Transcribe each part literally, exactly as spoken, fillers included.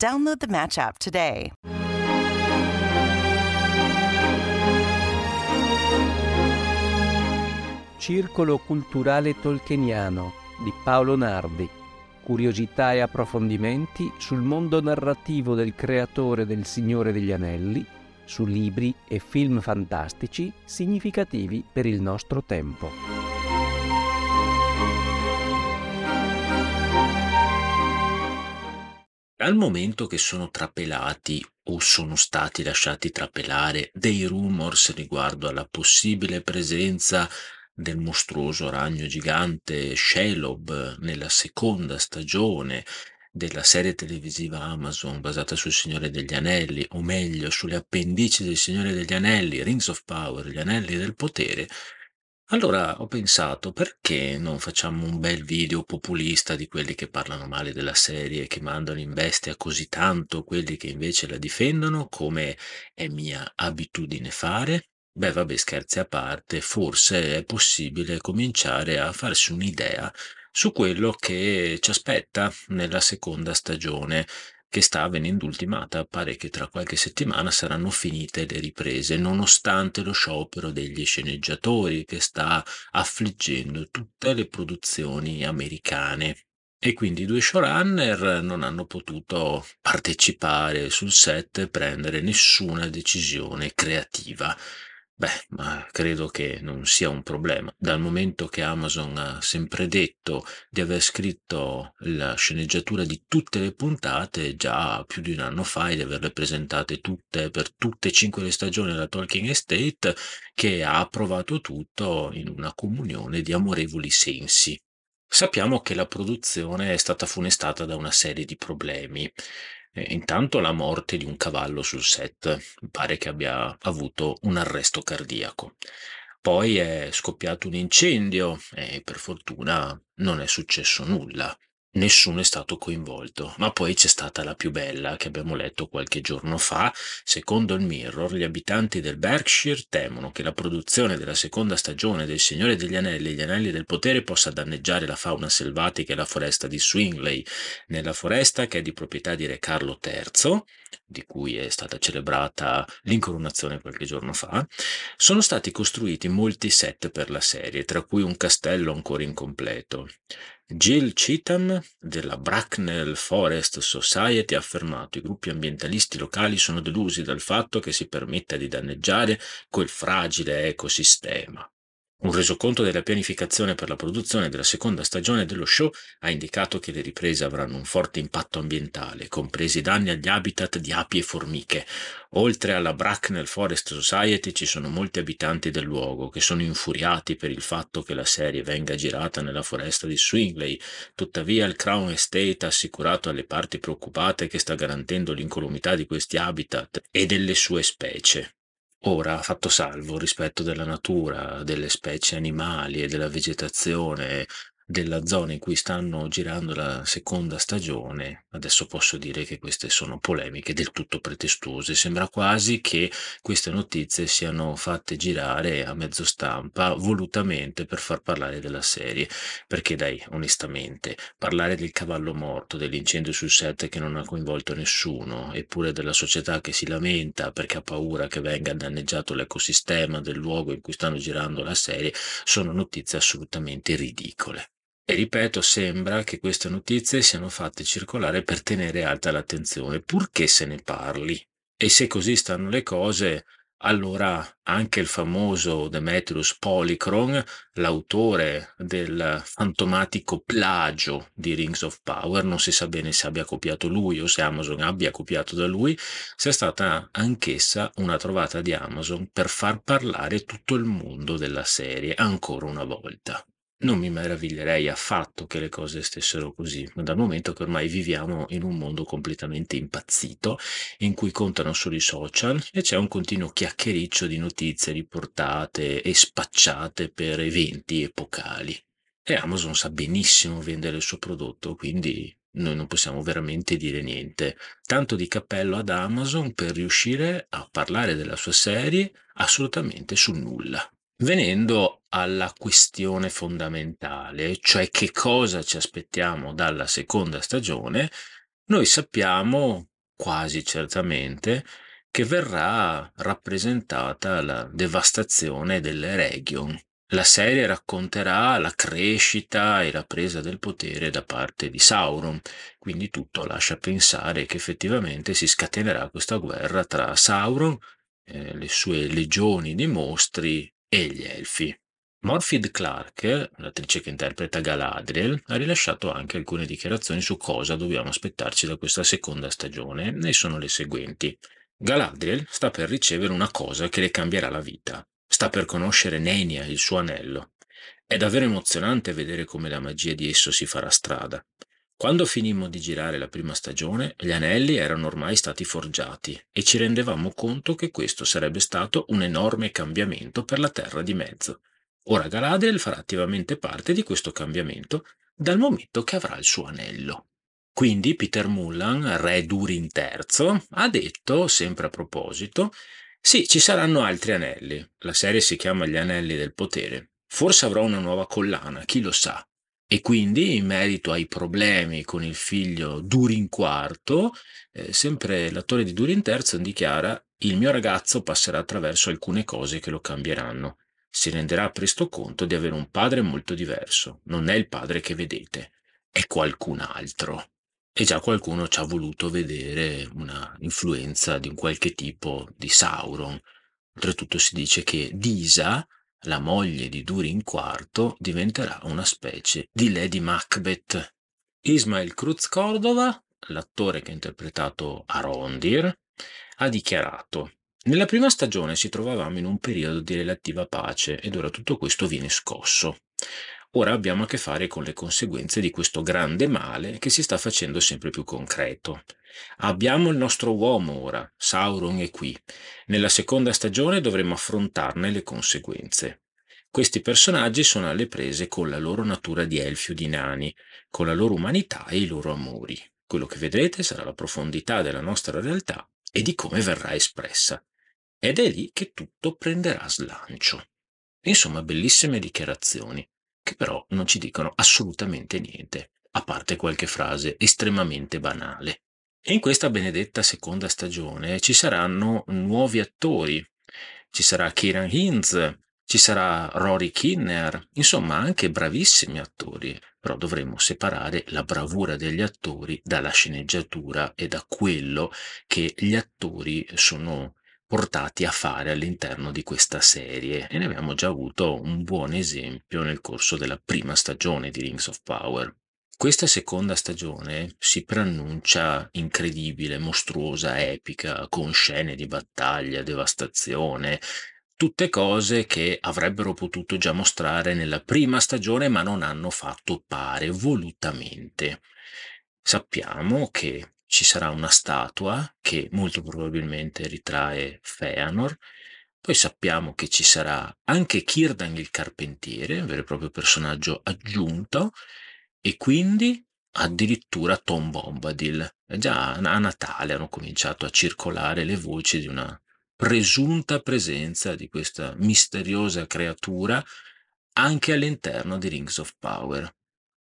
Download the Match app today. Circolo Culturale Tolkieniano di Paolo Nardi. Curiosità e approfondimenti sul mondo narrativo del creatore del Signore degli Anelli, su libri e film fantastici significativi per il nostro tempo. Dal momento che sono trapelati o sono stati lasciati trapelare dei rumors riguardo alla possibile presenza del mostruoso ragno gigante Shelob nella seconda stagione della serie televisiva Amazon basata sul Signore degli Anelli, o meglio sulle appendici del Signore degli Anelli, Rings of Power, Gli Anelli del Potere, allora ho pensato: perché non facciamo un bel video populista di quelli che parlano male della serie, che mandano in bestia così tanto quelli che invece la difendono, come è mia abitudine fare? Beh, vabbè, scherzi a parte, forse è possibile cominciare a farsi un'idea su quello che ci aspetta nella seconda stagione, che sta venendo ultimata. Pare che tra qualche settimana saranno finite le riprese, nonostante lo sciopero degli sceneggiatori che sta affliggendo tutte le produzioni americane. E quindi i due showrunner non hanno potuto partecipare sul set e prendere nessuna decisione creativa. Beh, ma credo che non sia un problema, dal momento che Amazon ha sempre detto di aver scritto la sceneggiatura di tutte le puntate già più di un anno fa e di averle presentate tutte per tutte e cinque le stagioni alla Tolkien Estate, che ha approvato tutto in una comunione di amorevoli sensi. Sappiamo che la produzione è stata funestata da una serie di problemi. Intanto la morte di un cavallo sul set, pare che abbia avuto un arresto cardiaco. Poi è scoppiato un incendio e per fortuna non è successo nulla, nessuno è stato coinvolto. Ma poi c'è stata la più bella che abbiamo letto qualche giorno fa. Secondo il Mirror, gli abitanti del Berkshire temono che la produzione della seconda stagione del Signore degli Anelli e Gli Anelli del Potere possa danneggiare la fauna selvatica e la foresta di Swingley, nella foresta che è di proprietà di Re Carlo terzo, di cui è stata celebrata l'incoronazione qualche giorno fa. Sono stati costruiti molti set per la serie, tra cui un castello ancora incompleto. Gill Cheatham della Bracknell Forest Society ha affermato: i gruppi ambientalisti locali sono delusi dal fatto che si permetta di danneggiare quel fragile ecosistema. Un resoconto della pianificazione per la produzione della seconda stagione dello show ha indicato che le riprese avranno un forte impatto ambientale, compresi i danni agli habitat di api e formiche. Oltre alla Bracknell Forest Society ci sono molti abitanti del luogo che sono infuriati per il fatto che la serie venga girata nella foresta di Swingley. Tuttavia il Crown Estate ha assicurato alle parti preoccupate che sta garantendo l'incolumità di questi habitat e delle sue specie. Ora, fatto salvo il rispetto della natura, delle specie animali e della vegetazione della zona in cui stanno girando la seconda stagione, adesso posso dire che queste sono polemiche del tutto pretestuose. Sembra quasi che queste notizie siano fatte girare a mezzo stampa volutamente per far parlare della serie, perché dai, onestamente, parlare del cavallo morto, dell'incendio sul set che non ha coinvolto nessuno, eppure della società che si lamenta perché ha paura che venga danneggiato l'ecosistema del luogo in cui stanno girando la serie, sono notizie assolutamente ridicole. E ripeto, sembra che queste notizie siano fatte circolare per tenere alta l'attenzione, purché se ne parli. E se così stanno le cose, allora anche il famoso Demetrius Polychron, l'autore del fantomatico plagio di Rings of Power, non si sa bene se abbia copiato lui o se Amazon abbia copiato da lui, sia stata anch'essa una trovata di Amazon per far parlare tutto il mondo della serie ancora una volta. Non mi meraviglierei affatto che le cose stessero così, dal momento che ormai viviamo in un mondo completamente impazzito, in cui contano solo i social e c'è un continuo chiacchiericcio di notizie riportate e spacciate per eventi epocali. E Amazon sa benissimo vendere il suo prodotto, quindi noi non possiamo veramente dire niente. Tanto di cappello ad Amazon per riuscire a parlare della sua serie assolutamente su nulla. Venendo alla questione fondamentale, cioè che cosa ci aspettiamo dalla seconda stagione, noi sappiamo quasi certamente che verrà rappresentata la devastazione delle Region. La serie racconterà la crescita e la presa del potere da parte di Sauron, quindi tutto lascia pensare che effettivamente si scatenerà questa guerra tra Sauron, eh, le sue legioni di mostri, e gli elfi. Morfydd Clark, l'attrice che interpreta Galadriel, ha rilasciato anche alcune dichiarazioni su cosa dobbiamo aspettarci da questa seconda stagione, e sono le seguenti. Galadriel sta per ricevere una cosa che le cambierà la vita. Sta per conoscere Nenya, il suo anello. È davvero emozionante vedere come la magia di esso si farà strada. Quando finimmo di girare la prima stagione, gli anelli erano ormai stati forgiati e ci rendevamo conto che questo sarebbe stato un enorme cambiamento per la Terra di Mezzo. Ora Galadriel farà attivamente parte di questo cambiamento dal momento che avrà il suo anello. Quindi Peter Mullan, re Durin terzo, ha detto, sempre a proposito, «Sì, ci saranno altri anelli. La serie si chiama Gli Anelli del Potere. Forse avrò una nuova collana, chi lo sa». E quindi, in merito ai problemi con il figlio Durin quarto, eh, sempre l'attore di Durin terzo dichiara «Il mio ragazzo passerà attraverso alcune cose che lo cambieranno. Si renderà presto conto di avere un padre molto diverso. Non è il padre che vedete, è qualcun altro». E già qualcuno ci ha voluto vedere una influenza di un qualche tipo di Sauron. Oltretutto si dice che Disa, la moglie di Durin quarto, diventerà una specie di Lady Macbeth. Ismail Cruz Cordova, l'attore che ha interpretato Arondir, ha dichiarato «Nella prima stagione ci trovavamo in un periodo di relativa pace ed ora tutto questo viene scosso. Ora abbiamo a che fare con le conseguenze di questo grande male che si sta facendo sempre più concreto. Abbiamo il nostro uomo ora, Sauron è qui. Nella seconda stagione dovremo affrontarne le conseguenze. Questi personaggi sono alle prese con la loro natura di elfi o di nani, con la loro umanità e i loro amori. Quello che vedrete sarà la profondità della nostra realtà e di come verrà espressa. Ed è lì che tutto prenderà slancio». Insomma, bellissime dichiarazioni, che però non ci dicono assolutamente niente, a parte qualche frase estremamente banale. In questa benedetta seconda stagione ci saranno nuovi attori, ci sarà Kieran Hinz, ci sarà Rory Kinner, insomma anche bravissimi attori, però dovremmo separare la bravura degli attori dalla sceneggiatura e da quello che gli attori sono portati a fare all'interno di questa serie, e ne abbiamo già avuto un buon esempio nel corso della prima stagione di Rings of Power. Questa seconda stagione si preannuncia incredibile, mostruosa, epica, con scene di battaglia, devastazione, tutte cose che avrebbero potuto già mostrare nella prima stagione ma non hanno fatto pare volutamente. Sappiamo che ci sarà una statua che molto probabilmente ritrae Feanor, poi sappiamo che ci sarà anche Círdan il Carpentiere, un vero e proprio personaggio aggiunto, e quindi addirittura Tom Bombadil. Già a Natale hanno cominciato a circolare le voci di una presunta presenza di questa misteriosa creatura anche all'interno di Rings of Power.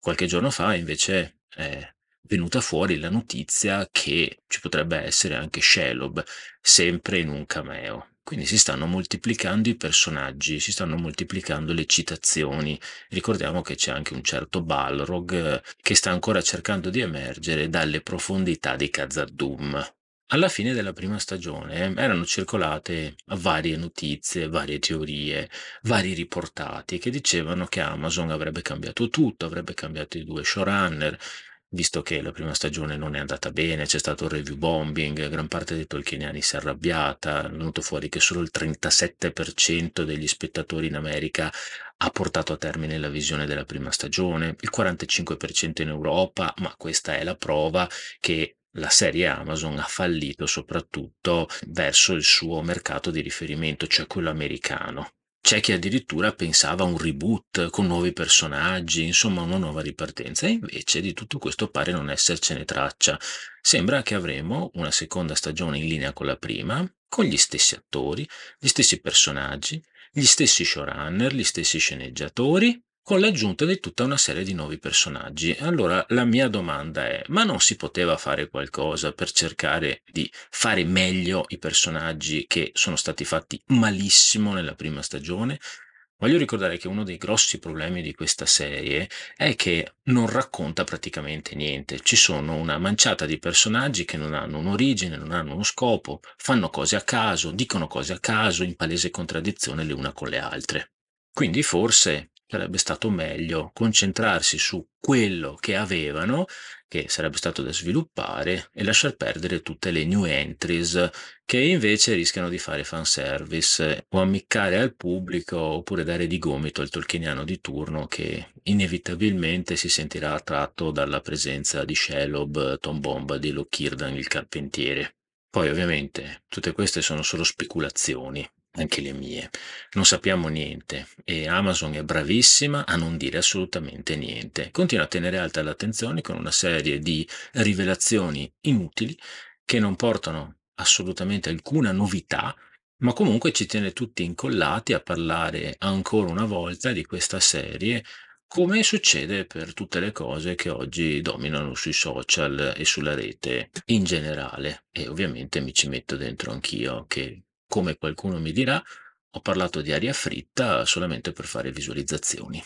Qualche giorno fa invece eh, venuta fuori la notizia che ci potrebbe essere anche Shelob, sempre in un cameo. Quindi si stanno moltiplicando i personaggi, si stanno moltiplicando le citazioni. Ricordiamo che c'è anche un certo Balrog che sta ancora cercando di emergere dalle profondità di Khazad-dûm. Alla fine della prima stagione erano circolate varie notizie, varie teorie, vari riportati che dicevano che Amazon avrebbe cambiato tutto, avrebbe cambiato i due showrunner, visto che la prima stagione non è andata bene, c'è stato il review bombing, gran parte dei tolkieniani si è arrabbiata, è venuto fuori che solo il trentasette per cento degli spettatori in America ha portato a termine la visione della prima stagione, il quarantacinque per cento in Europa, ma questa è la prova che la serie Amazon ha fallito soprattutto verso il suo mercato di riferimento, cioè quello americano. C'è chi addirittura pensava a un reboot con nuovi personaggi, insomma una nuova ripartenza, e invece di tutto questo pare non essercene traccia. Sembra che avremo una seconda stagione in linea con la prima, con gli stessi attori, gli stessi personaggi, gli stessi showrunner, gli stessi sceneggiatori, con l'aggiunta di tutta una serie di nuovi personaggi. Allora la mia domanda è, ma non si poteva fare qualcosa per cercare di fare meglio i personaggi che sono stati fatti malissimo nella prima stagione? Voglio ricordare che uno dei grossi problemi di questa serie è che non racconta praticamente niente. Ci sono una manciata di personaggi che non hanno un'origine, non hanno uno scopo, fanno cose a caso, dicono cose a caso, in palese contraddizione le una con le altre. Quindi forse sarebbe stato meglio concentrarsi su quello che avevano, che sarebbe stato da sviluppare, e lasciar perdere tutte le new entries che invece rischiano di fare fanservice o ammiccare al pubblico oppure dare di gomito al tolkieniano di turno che inevitabilmente si sentirà attratto dalla presenza di Shelob, Tom Bombadil o Círdan il Carpentiere. Poi ovviamente tutte queste sono solo speculazioni, anche le mie, non sappiamo niente e Amazon è bravissima a non dire assolutamente niente. Continua a tenere alta l'attenzione con una serie di rivelazioni inutili che non portano assolutamente alcuna novità, ma comunque ci tiene tutti incollati a parlare ancora una volta di questa serie, come succede per tutte le cose che oggi dominano sui social e sulla rete in generale. E ovviamente mi ci metto dentro anch'io, che come qualcuno mi dirà, ho parlato di aria fritta solamente per fare visualizzazioni.